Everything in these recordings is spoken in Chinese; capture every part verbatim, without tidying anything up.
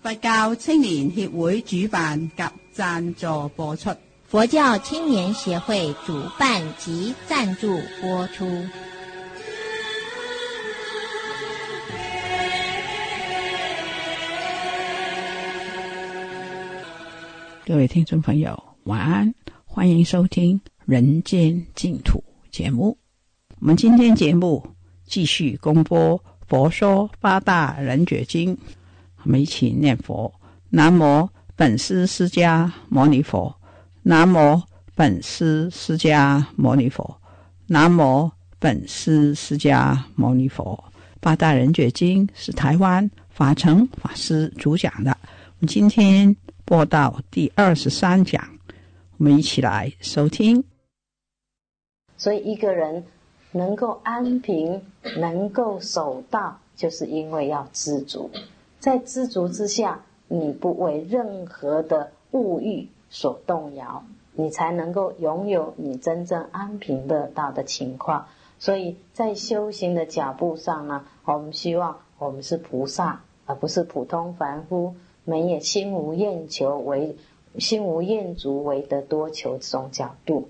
佛教青年協會主辦及贊助播出。佛教青年協會主辦及贊助播出。各位聽眾朋友，晚安，歡迎收聽《人間淨土》節目。我們今天節目繼續公播《佛說八大人覺經》。我们一起念佛，南无本师释迦牟尼佛，南无本师释迦牟尼佛，南无本师释迦牟尼佛。八大人觉经是台湾法成法师主讲的，我们今天播到第二十三讲，我们一起来收听。所以一个人能够安贫，能够守道，就是因为要知足。在知足之下，你不为任何的物欲所动摇，你才能够拥有你真正安贫乐道的情况。所以在修行的脚步上呢，我们希望我们是菩萨，而不是普通凡夫。我们也心无厌求为心无厌足为得多求这种角度。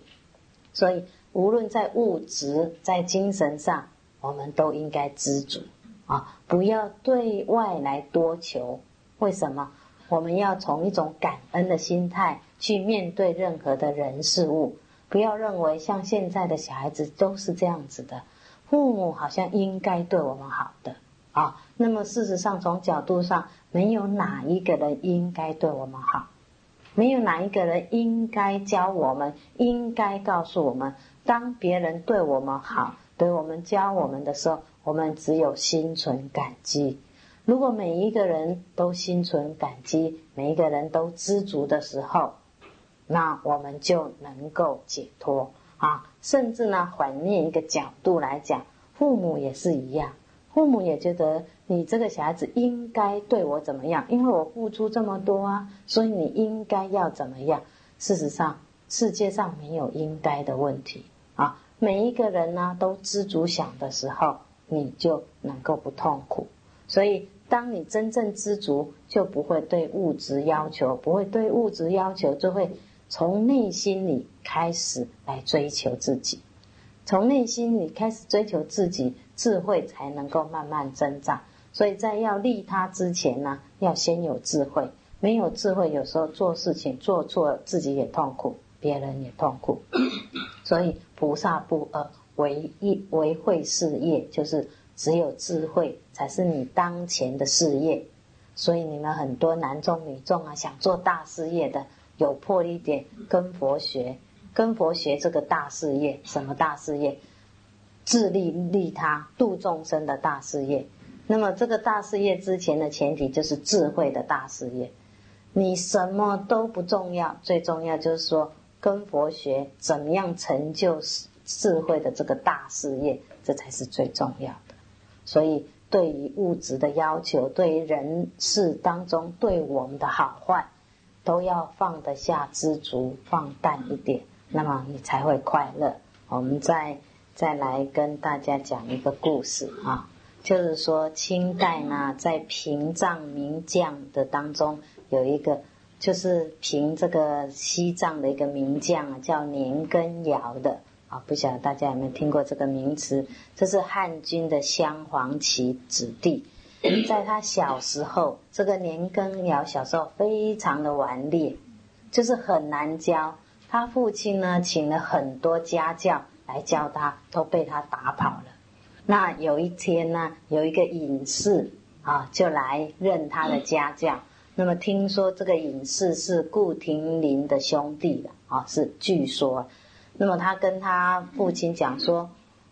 所以无论在物质在精神上，我们都应该知足啊，不要对外来多求。为什么？我们要从一种感恩的心态去面对任何的人事物，不要认为像现在的小孩子都是这样子的，父母好像应该对我们好的啊。那么事实上从角度上，没有哪一个人应该对我们好，没有哪一个人应该教我们，应该告诉我们。当别人对我们好，对我们教我们的时候，我们只有心存感激。如果每一个人都心存感激，每一个人都知足的时候，那我们就能够解脱啊！甚至呢，反面一个角度来讲，父母也是一样，父母也觉得你这个小孩子应该对我怎么样，因为我付出这么多啊，所以你应该要怎么样。事实上，世界上没有应该的问题啊！每一个人呢，都知足想的时候，你就能够不痛苦。所以当你真正知足，就不会对物质要求，不会对物质要求，就会从内心里开始来追求自己。从内心里开始追求自己，智慧才能够慢慢增长。所以在要利他之前呢，要先有智慧。没有智慧，有时候做事情做错了，自己也痛苦，别人也痛苦。所以菩萨不二，唯一唯慧事业，就是只有智慧才是你当前的事业。所以你们很多男众女众啊，想做大事业的，有魄力点，跟佛学，跟佛学这个大事业。什么大事业？自利利他度众生的大事业。那么这个大事业之前的前提，就是智慧的大事业。你什么都不重要，最重要就是说跟佛学怎么样成就智慧的这个大事业，这才是最重要的。所以对于物质的要求，对于人事当中对我们的好坏，都要放得下，知足放淡一点，那么你才会快乐。我们再再来跟大家讲一个故事啊，就是说清代呢，在平藏名将的当中，有一个就是平这个西藏的一个名将啊，叫年羹尧的啊，不晓得大家有没有听过这个名词。这是汉军的镶黄旗子弟。在他小时候，这个年羹尧小时候非常的顽劣，就是很难教。他父亲呢，请了很多家教来教他，都被他打跑了。那有一天呢，有一个隐士啊，就来认他的家教。那么听说这个隐士是顾廷林的兄弟的啊，是据说。那么他跟他父亲讲说，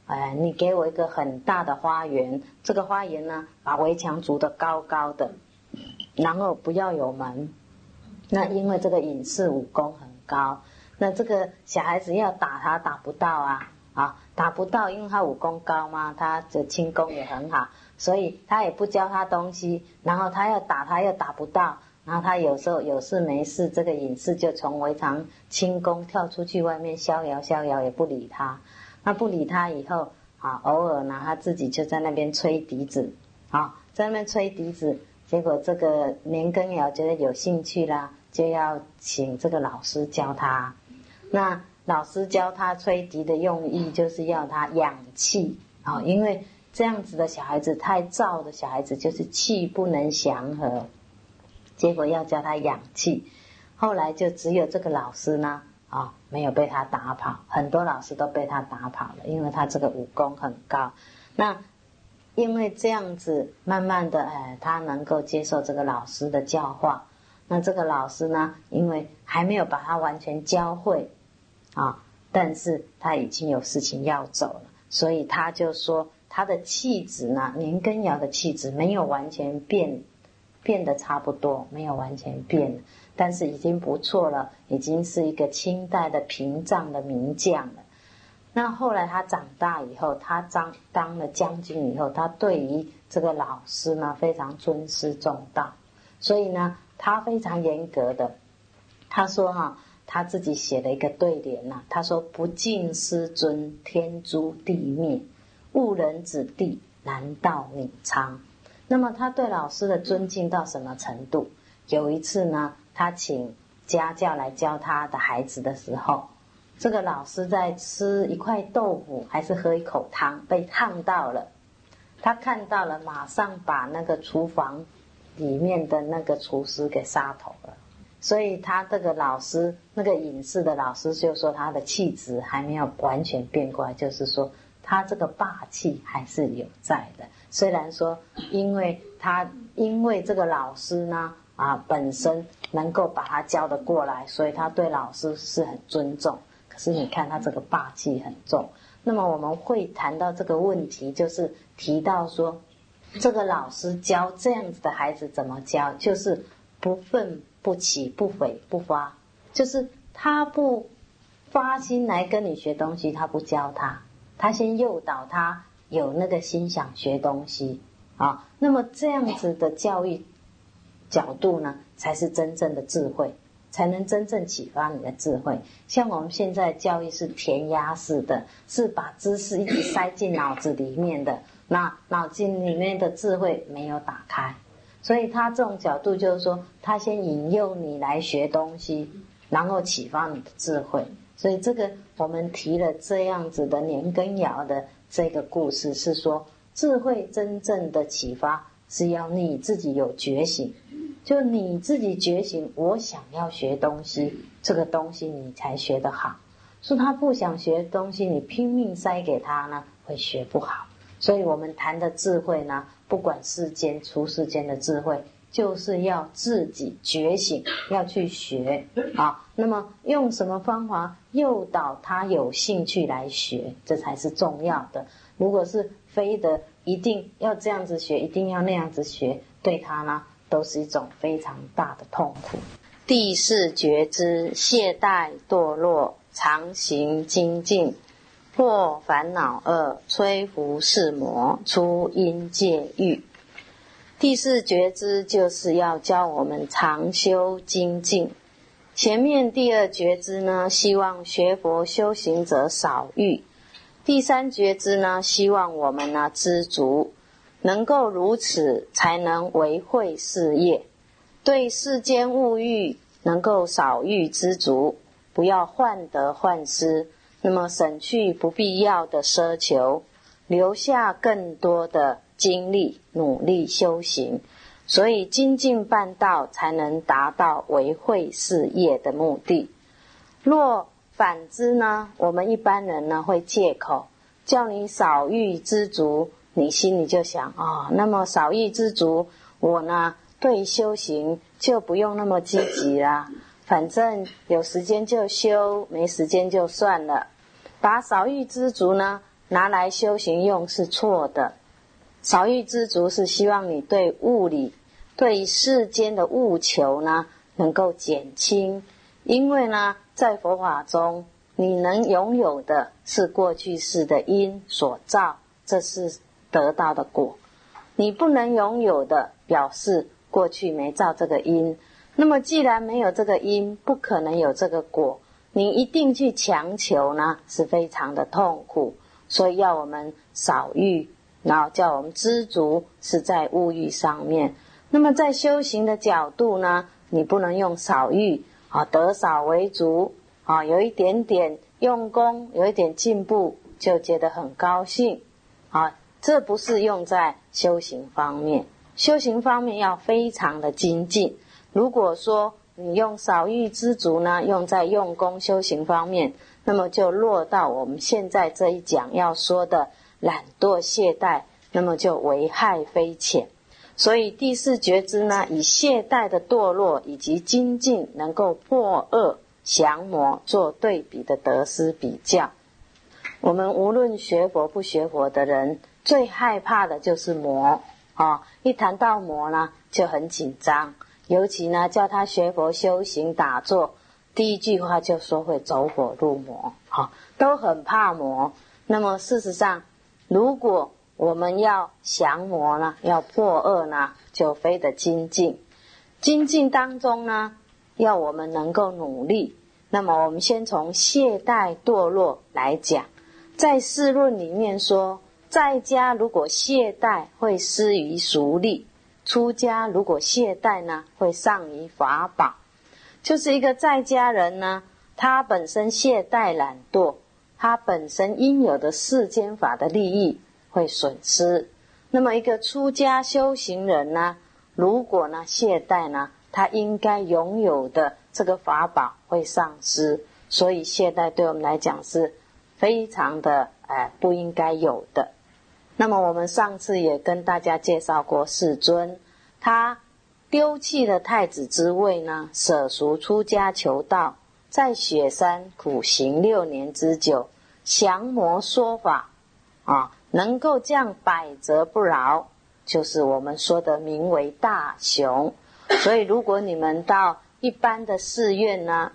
哎，你给我一个很大的花园，这个花园呢，把围墙筑得高高的，然后不要有门。那因为这个隐士武功很高，那这个小孩子要打他打不到啊，啊打不到，因为他武功高嘛，他的轻功也很好，所以他也不教他东西，然后他要打他又打不到，然后他有时候有事没事，这个隐士就从围墙轻功跳出去外面逍遥逍遥，也不理他。那不理他以后啊，偶尔呢他自己就在那边吹笛子啊，在那边吹笛子，结果这个年羹尧觉得有兴趣啦，就要请这个老师教他。那老师教他吹笛的用意就是要他养气啊，因为这样子的小孩子，太躁的小孩子就是气不能祥和，结果要教他养气。后来就只有这个老师呢啊、哦，没有被他打跑，很多老师都被他打跑了，因为他这个武功很高。那因为这样子，慢慢的，哎，他能够接受这个老师的教化。那这个老师呢，因为还没有把他完全教会啊、哦，但是他已经有事情要走了，所以他就说他的气质呢，年羹尧的气质没有完全变。变得差不多，没有完全变，但是已经不错了，已经是一个清代的屏障的名将了。那后来他长大以后，他当当了将军以后，他对于这个老师呢非常尊师重道，所以呢他非常严格的。他说啊，他自己写了一个对联呐、啊，他说：“不敬师尊，天诛地灭；误人子弟，难道闵苍。”那么他对老师的尊敬到什么程度？有一次呢，他请家教来教他的孩子的时候，这个老师在吃一块豆腐还是喝一口汤，被烫到了。他看到了，马上把那个厨房里面的那个厨师给杀头了。所以他这个老师，那个隐士的老师就说他的气质还没有完全变过来，就是说他这个霸气还是有在的。虽然说因为他因为这个老师呢啊本身能够把他教得过来，所以他对老师是很尊重，可是你看他这个霸气很重。那么我们会谈到这个问题，就是提到说这个老师教这样子的孩子怎么教，就是不愤不起，不悔不发，就是他不发心来跟你学东西，他不教他，他先诱导他有那个心想学东西啊，那么这样子的教育角度呢，才是真正的智慧，才能真正启发你的智慧。像我们现在教育是填鸭式的，是把知识一直塞进脑子里面的，那脑筋里面的智慧没有打开。所以他这种角度就是说，他先引诱你来学东西，然后启发你的智慧。所以这个我们提了这样子的年羹尧的这个故事，是说智慧真正的启发是要你自己有觉醒，就你自己觉醒，我想要学东西，这个东西你才学得好。说他不想学东西，你拼命塞给他呢，会学不好。所以我们谈的智慧呢，不管世间出世间的智慧，就是要自己觉醒，要去学啊。那么用什么方法诱导他有兴趣来学，这才是重要的。如果是非得一定要这样子学，一定要那样子学，对他呢都是一种非常大的痛苦。第四觉知：懈怠堕落，常行精进，破烦恼恶，摧伏世魔，出阴界狱。第四觉知就是要教我们常修精进。前面第二觉知呢，希望学佛修行者少欲；第三觉知呢，希望我们呢知足，能够如此才能维慧事业，对世间物欲能够少欲知足，不要患得患失，那么省去不必要的奢求，留下更多的精力努力修行。所以精进办道才能达到维慧事业的目的。若反之呢，我们一般人呢会借口，叫你少欲知足，你心里就想啊、哦，那么少欲知足，我呢对修行就不用那么积极啦，反正有时间就修，没时间就算了。把少欲知足呢拿来修行用是错的。少欲知足是希望你对物理对世间的务求呢能够减轻，因为呢在佛法中你能拥有的是过去世的因所造，这是得到的果，你不能拥有的表示过去没造这个因，那么既然没有这个因，不可能有这个果，你一定去强求呢是非常的痛苦，所以要我们少欲，然后叫我们知足，是在物欲上面。那么在修行的角度呢，你不能用少欲啊，得少为足啊，有一点点用功，有一点进步就觉得很高兴啊，这不是用在修行方面。修行方面要非常的精进，如果说你用少欲知足呢用在用功修行方面，那么就落到我们现在这一讲要说的懒惰懈怠，那么就危害非浅。所以第四觉知呢，以懈怠的堕落以及精进能够破恶降魔做对比的得失比较。我们无论学佛不学佛的人，最害怕的就是魔哦，一谈到魔呢就很紧张，尤其呢叫他学佛修行打坐，第一句话就说会走火入魔哦，都很怕魔。那么事实上如果我们要降魔呢，要破恶呢，就非得精进。精进当中呢要我们能够努力。那么我们先从懈怠堕落来讲，在释论里面说，在家如果懈怠会失于俗力，出家如果懈怠呢会上于法宝。就是一个在家人呢，他本身懈怠懒惰，他本身应有的世间法的利益会损失。那么一个出家修行人呢，如果呢懈怠呢，他应该拥有的这个法宝会丧失，所以懈怠对我们来讲是非常的、呃、不应该有的。那么我们上次也跟大家介绍过世尊，他丢弃了太子之位呢，舍俗出家求道，在雪山苦行六年之久，降魔说法啊，能够这样百折不挠，就是我们说的名为大雄。所以如果你们到一般的寺院呢，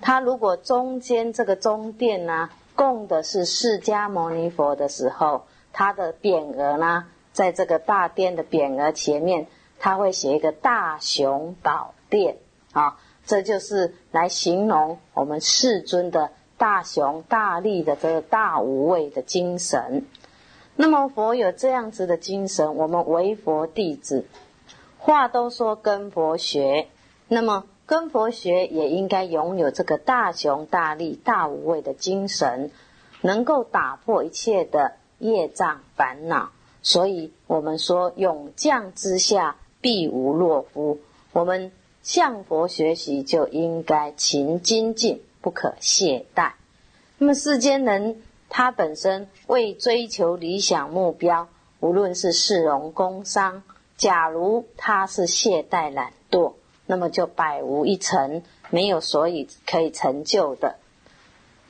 他如果中间这个中殿呢供的是释迦牟尼佛的时候，他的匾额呢，在这个大殿的匾额前面他会写一个大雄宝殿啊，这就是来形容我们世尊的大雄大力的这个大无畏的精神。那么佛有这样子的精神，我们为佛弟子，话都说跟佛学，那么跟佛学也应该拥有这个大雄大力大无畏的精神，能够打破一切的业障烦恼。所以我们说勇将之下必无懦夫，我们向佛学习就应该勤精进，不可懈怠。那么世间人他本身为追求理想目标，无论是市容工商，假如他是懈怠懒惰，那么就百无一成，没有所以可以成就的。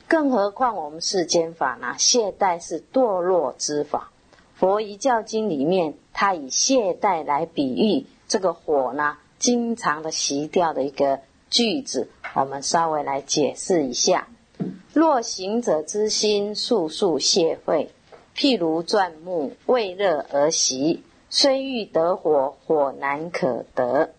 更何况我们世间法呢，懈怠是堕落之法。佛遗教经里面他以懈怠来比喻这个火呢经常的熄掉的一个句子，我们稍微来解释一下。若行者之心速速懈废，譬如钻木，为热而熄，虽欲得火，火难可得。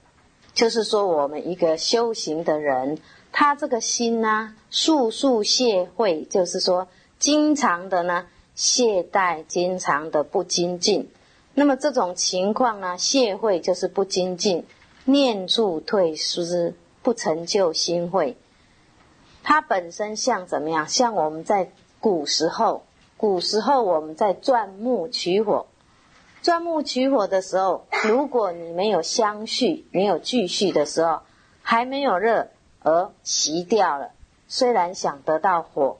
就是说我们一个修行的人，他这个心呢速速懈废，就是说经常的呢懈怠，经常的不精进。那么这种情况呢，懈废就是不精进，念处退失，不成就心慧。它本身像怎么样？像我们在古时候，古时候我们在钻木取火，钻木取火的时候，如果你没有相续，没有继续的时候，还没有热而熄掉了，虽然想得到火，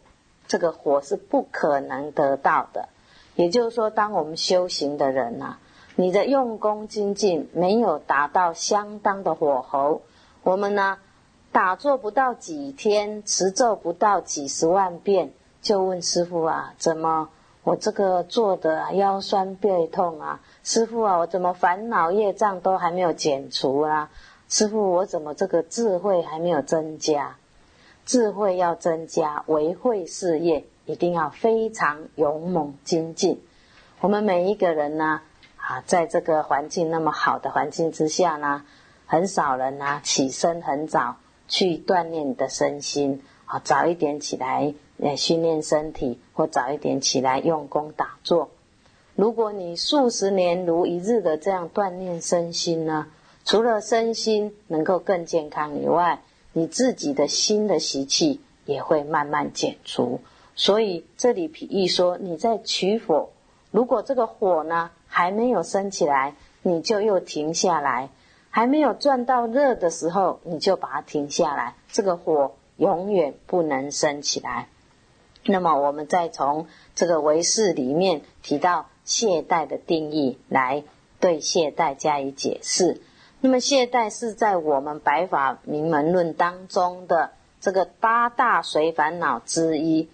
这个火是不可能得到的。也就是说，当我们修行的人啊，你的用功精进没有达到相当的火候，我们呢打坐不到几天，持咒不到几十万遍，就问师父啊，怎么我这个坐的、啊、腰酸背痛啊，师父啊，我怎么烦恼业障都还没有减除啊，师父我怎么这个智慧还没有增加？智慧要增加，维慧事业一定要非常勇猛精进。我们每一个人呢啊，在这个环境那么好的环境之下呢，很少人啊起身很早去锻炼你的身心啊，早一点起来训练身体，或早一点起来用功打坐。如果你数十年如一日的这样锻炼身心呢，除了身心能够更健康以外，你自己的心的习气也会慢慢减除。所以这里比喻说，你在取火，如果这个火呢还没有升起来，你就又停下来，还没有转到热的时候，你就把它停下来，这个火永远不能升起来。那么我们再从这个唯识里面提到懈怠的定义，来对懈怠加以解释。那么懈怠是在我们白法明门论当中的这个八大随烦恼之一。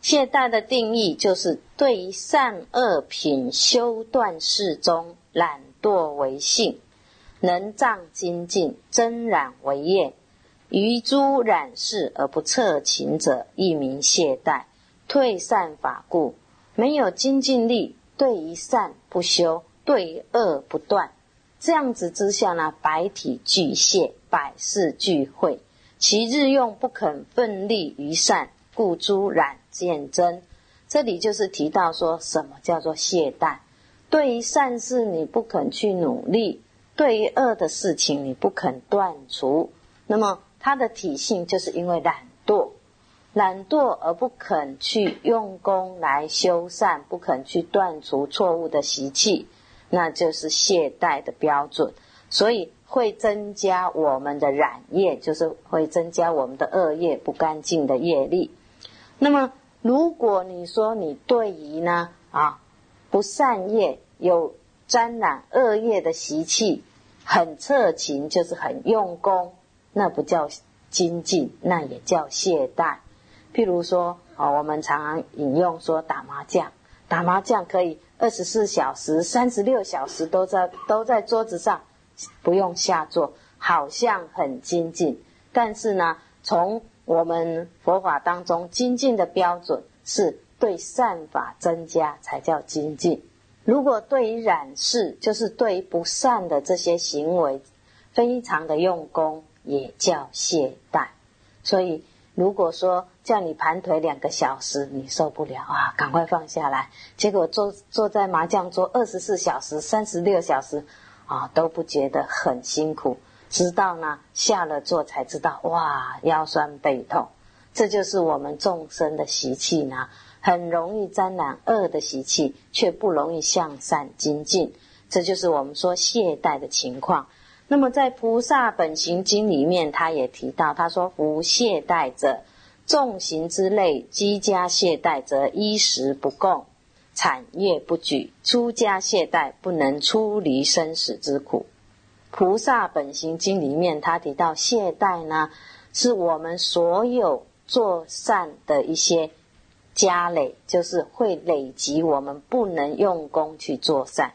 懈怠的定义就是对于善恶品修断事中懒惰为性，能障精进，增染为业，于诸染事而不彻勤者，亦名懈怠。退善法故，没有精进力，对于善不修，对于恶不断，这样子之下呢，百体俱懈，百事俱毁，其日用不肯奋力于善，故诸染见增。这里就是提到说什么叫做懈怠，对于善事你不肯去努力，对于恶的事情你不肯断除。那么它的体性就是因为懒惰，懒惰而不肯去用功来修善，不肯去断除错误的习气，那就是懈怠的标准。所以会增加我们的染业，就是会增加我们的恶业，不干净的业力。那么如果你说你对于呢啊不善业有沾染恶业的习气很彻勤，就是很用功，那不叫精进，那也叫懈怠。譬如说、哦、我们常常引用说打麻将，打麻将可以二十四小时三十六小时都在都在桌子上不用下座，好像很精进，但是呢从我们佛法当中精进的标准是对善法增加才叫精进。如果对于染事，就是对于不善的这些行为非常的用功，也叫懈怠。所以如果说叫你盘腿两个小时你受不了啊，赶快放下来，结果坐坐在麻将桌二十四小时三十六小时啊，都不觉得很辛苦，直到呢下了座才知道哇腰酸背痛。这就是我们众生的习气呢，很容易沾染恶的习气，却不容易向善精进，这就是我们说懈怠的情况。那么在《菩萨本行经》里面他也提到，他说夫懈怠者，众行之类，居家懈怠者，衣食不共，产业不举，出家懈怠，不能出离生死之苦。《菩萨本行经》里面他提到懈怠呢，是我们所有做善的一些加累，就是会累积我们不能用功去做善。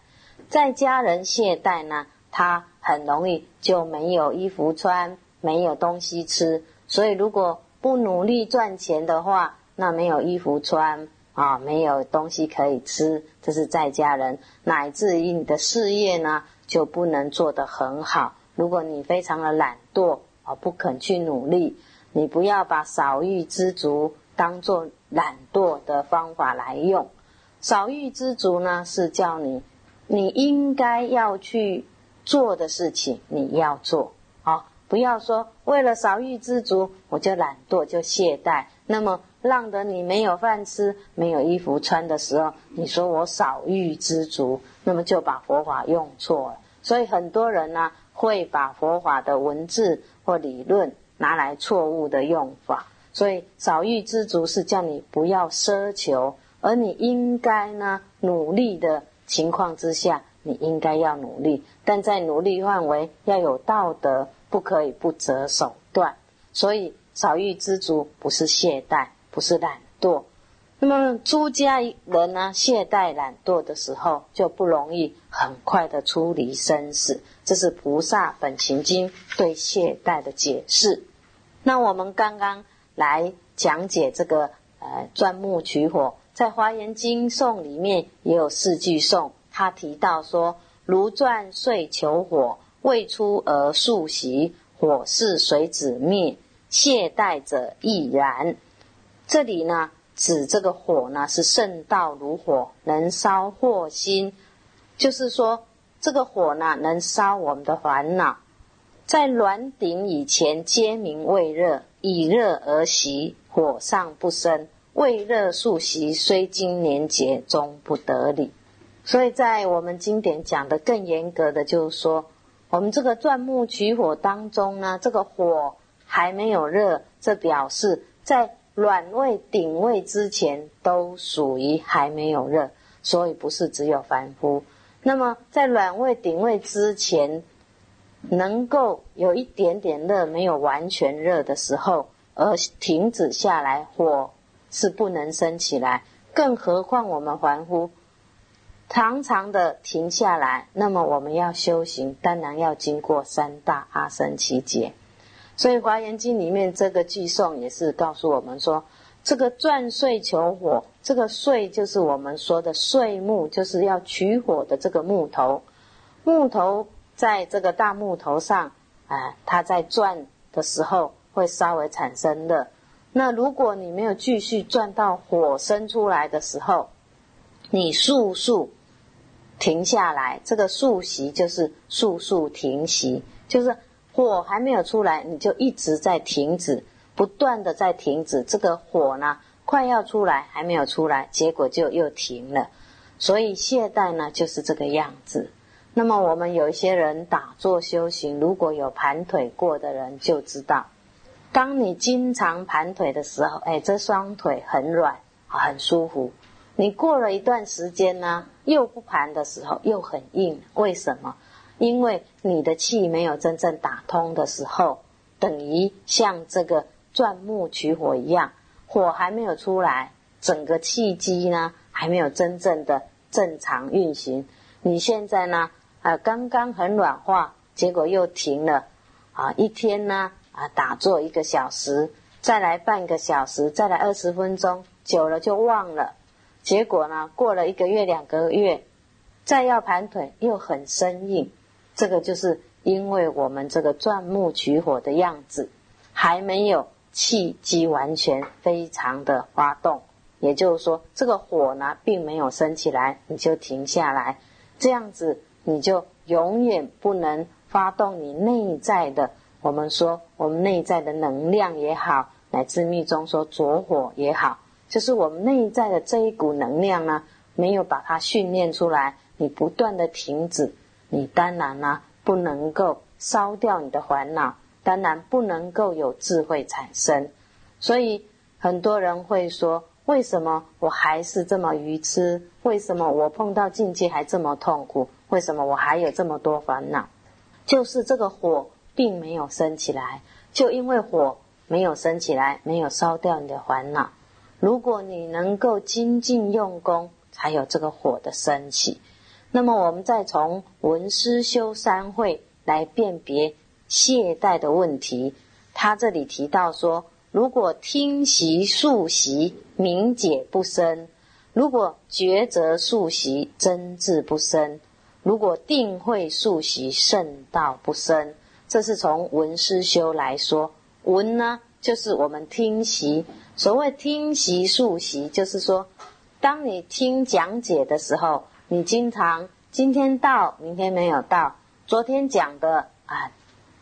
在家人懈怠呢，他很容易就没有衣服穿，没有东西吃，所以如果不努力赚钱的话，那没有衣服穿啊，没有东西可以吃，这是在家人，乃至于你的事业呢就不能做得很好。如果你非常的懒惰啊，不肯去努力，你不要把少欲知足当作懒惰的方法来用。少欲知足呢，是叫你你应该要去做的事情你要做、哦、不要说为了少欲知足我就懒惰就懈怠，那么让得你没有饭吃没有衣服穿的时候，你说我少欲知足，那么就把佛法用错了。所以很多人呢会把佛法的文字或理论拿来错误的用法。所以少欲知足是叫你不要奢求，而你应该呢努力的情况之下，你应该要努力，但在努力范围要有道德，不可以不择手段。所以少欲知足不是懈怠，不是懒惰。那么出家人呢、啊、懈怠懒惰的时候，就不容易很快的出离生死，这是菩萨本行经对懈怠的解释。那我们刚刚来讲解这个呃钻木取火，在华严经颂里面也有四句颂，他提到说，如钻碎求火，未出而速袭，火势随止灭，懈怠者亦然。这里呢指这个火呢是圣道如火，能烧惑心，就是说这个火呢能烧我们的烦恼。在鸾鼎以前皆明未热，以热而袭，火上不生，未热速袭，虽经年劫，终不得理。所以在我们经典讲的更严格的，就是说我们这个钻木取火当中呢，这个火还没有热，这表示在卵位鼎位之前都属于还没有热，所以不是只有凡夫。那么在卵位鼎位之前能够有一点点热，没有完全热的时候而停止下来，火是不能升起来，更何况我们凡夫常常的停下来。那么我们要修行，当然要经过三大阿僧祇劫。所以华严经里面这个句颂也是告诉我们说，这个钻碎求火，这个碎就是我们说的碎木，就是要取火的这个木头。木头在这个大木头上、啊、它在转的时候会稍微产生热，那如果你没有继续转到火生出来的时候，你速速停下来，这个速息就是速速停息，就是火还没有出来，你就一直在停止，不断的在停止，这个火呢快要出来还没有出来，结果就又停了。所以懈怠呢就是这个样子。那么我们有一些人打坐修行，如果有盘腿过的人就知道，当你经常盘腿的时候，哎，这双腿很软很舒服，你过了一段时间呢又不盘的时候又很硬。为什么？因为你的气没有真正打通的时候，等于像这个钻木取火一样，火还没有出来，整个气机呢还没有真正的正常运行。你现在呢、呃、刚刚很软化，结果又停了啊！一天呢啊打坐一个小时，再来半个小时，再来二十分钟，久了就忘了。结果呢过了一个月两个月，再要盘腿又很生硬。这个就是因为我们这个钻木取火的样子还没有气机完全非常的发动，也就是说这个火呢并没有升起来，你就停下来，这样子你就永远不能发动你内在的，我们说我们内在的能量也好，乃至密宗说着火也好，就是我们内在的这一股能量呢没有把它训练出来，你不断的停止，你当然呢、啊、不能够烧掉你的烦恼，当然不能够有智慧产生。所以很多人会说，为什么我还是这么愚痴？为什么我碰到境界还这么痛苦？为什么我还有这么多烦恼？就是这个火并没有升起来，就因为火没有升起来，没有烧掉你的烦恼。如果你能够精进用功，才有这个火的升起。那么我们再从文思修三会来辨别懈怠的问题。他这里提到说，如果听习数习，明解不生；如果抉择数习，真智不生；如果定慧数习，圣道不生。这是从文思修来说。文呢就是我们听习，所谓听习数习，就是说当你听讲解的时候，你经常今天到明天没有到，昨天讲的啊，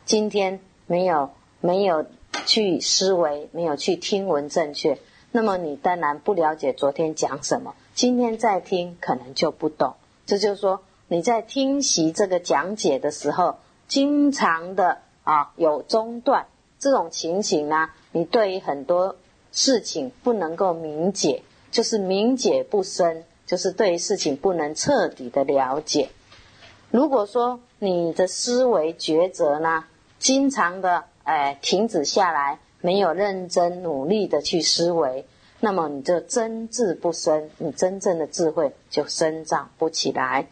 今天没有没有去思维，没有去听闻正确，那么你当然不了解昨天讲什么，今天再听可能就不懂。这就是说你在听习这个讲解的时候，经常的啊有中断，这种情形呢，你对于很多事情不能够明解，就是明解不深，就是对于事情不能彻底的了解。如果说你的思维抉择呢经常的、呃、停止下来，没有认真努力的去思维，那么你这真智不生，你真正的智慧就生长不起来。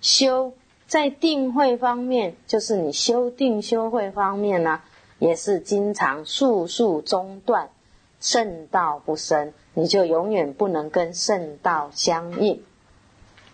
修在定慧方面，就是你修定修慧方面呢、啊，也是经常速速中断，圣道不生，你就永远不能跟圣道相应。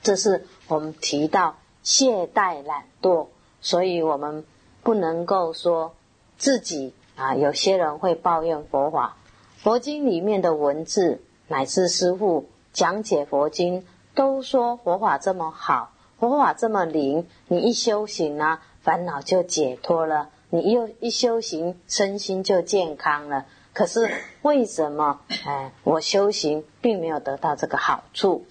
这是我们提到懈怠懒惰，所以我们不能够说自己啊，有些人会抱怨佛法，佛经里面的文字乃至师父讲解佛经都说佛法这么好，佛法这么灵，你一修行啊，烦恼就解脱了，你又一修行身心就健康了，可是为什么、哎、我修行并没有得到这个好处？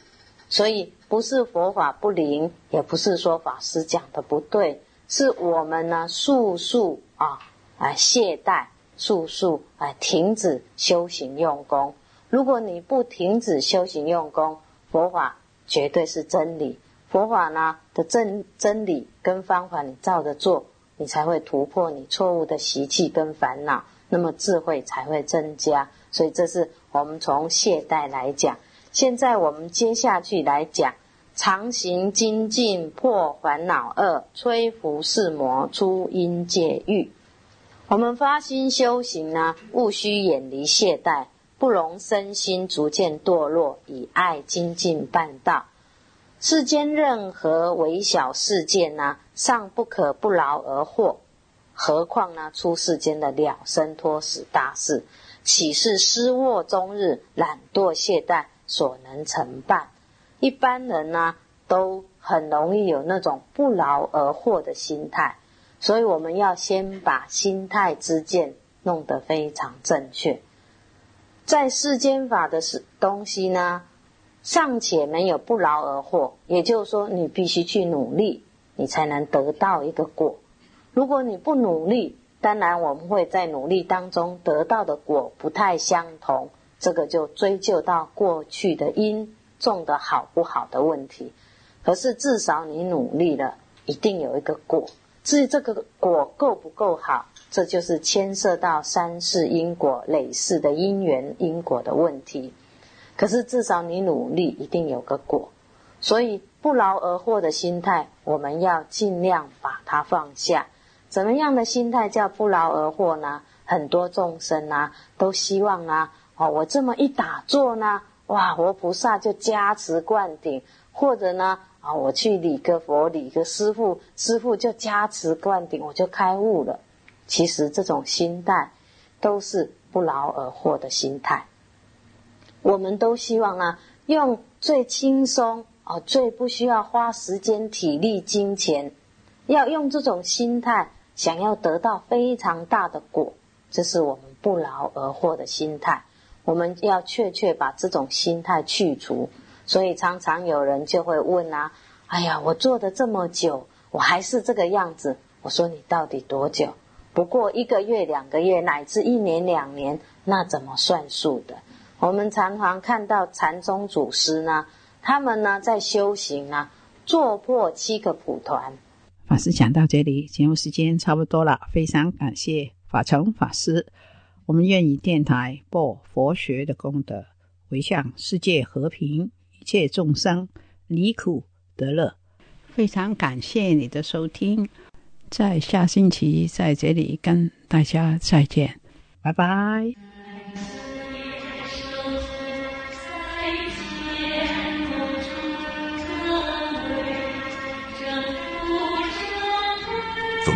所以不是佛法不灵，也不是说法师讲的不对，是我们呢速速啊啊懈怠，速速啊停止修行用功。如果你不停止修行用功，佛法绝对是真理，佛法呢的真真理跟方法你照着做，你才会突破你错误的习气跟烦恼，那么智慧才会增加。所以这是我们从懈怠来讲。现在我们接下去来讲常行精进，破烦恼恶，摧伏世魔，出阴界狱。我们发心修行呢，务须远离懈怠，不容身心逐渐堕落，以爱精进办道。世间任何微小事件呢，尚不可不劳而获，何况呢出世间的了生脱死大事，岂是失卧终日懒惰懈怠所能承办？一般人呢都很容易有那种不劳而获的心态，所以我们要先把心态之见弄得非常正确。在世间法的东西呢，尚且没有不劳而获，也就是说你必须去努力，你才能得到一个果。如果你不努力，当然我们会在努力当中得到的果不太相同，这个就追究到过去的因种的好不好的问题。可是至少你努力了，一定有一个果，至于这个果够不够好，这就是牵涉到三世因果累世的因缘因果的问题。可是至少你努力一定有个果，所以不劳而获的心态我们要尽量把它放下。怎么样的心态叫不劳而获呢？很多众生啊都希望啊哦，我这么一打坐呢，哇，我菩萨就加持灌顶，或者呢啊、哦，我去理个佛理个师父，师父就加持灌顶，我就开悟了。其实这种心态都是不劳而获的心态。我们都希望啊用最轻松啊、哦、最不需要花时间体力金钱，要用这种心态想要得到非常大的果，这是我们不劳而获的心态。我们要确确把这种心态去除。所以常常有人就会问啊，哎呀，我做的这么久，我还是这个样子。我说你到底多久？不过一个月两个月乃至一年两年，那怎么算数的？我们常常看到禅宗祖师呢，他们呢在修行呢，坐破七个蒲团。法师讲到这里，节目时间差不多了，非常感谢法成法师。我们愿以电台播佛学的功德，回向世界和平，一切众生离苦得乐。非常感谢你的收听，在下星期在这里跟大家再见，拜拜。For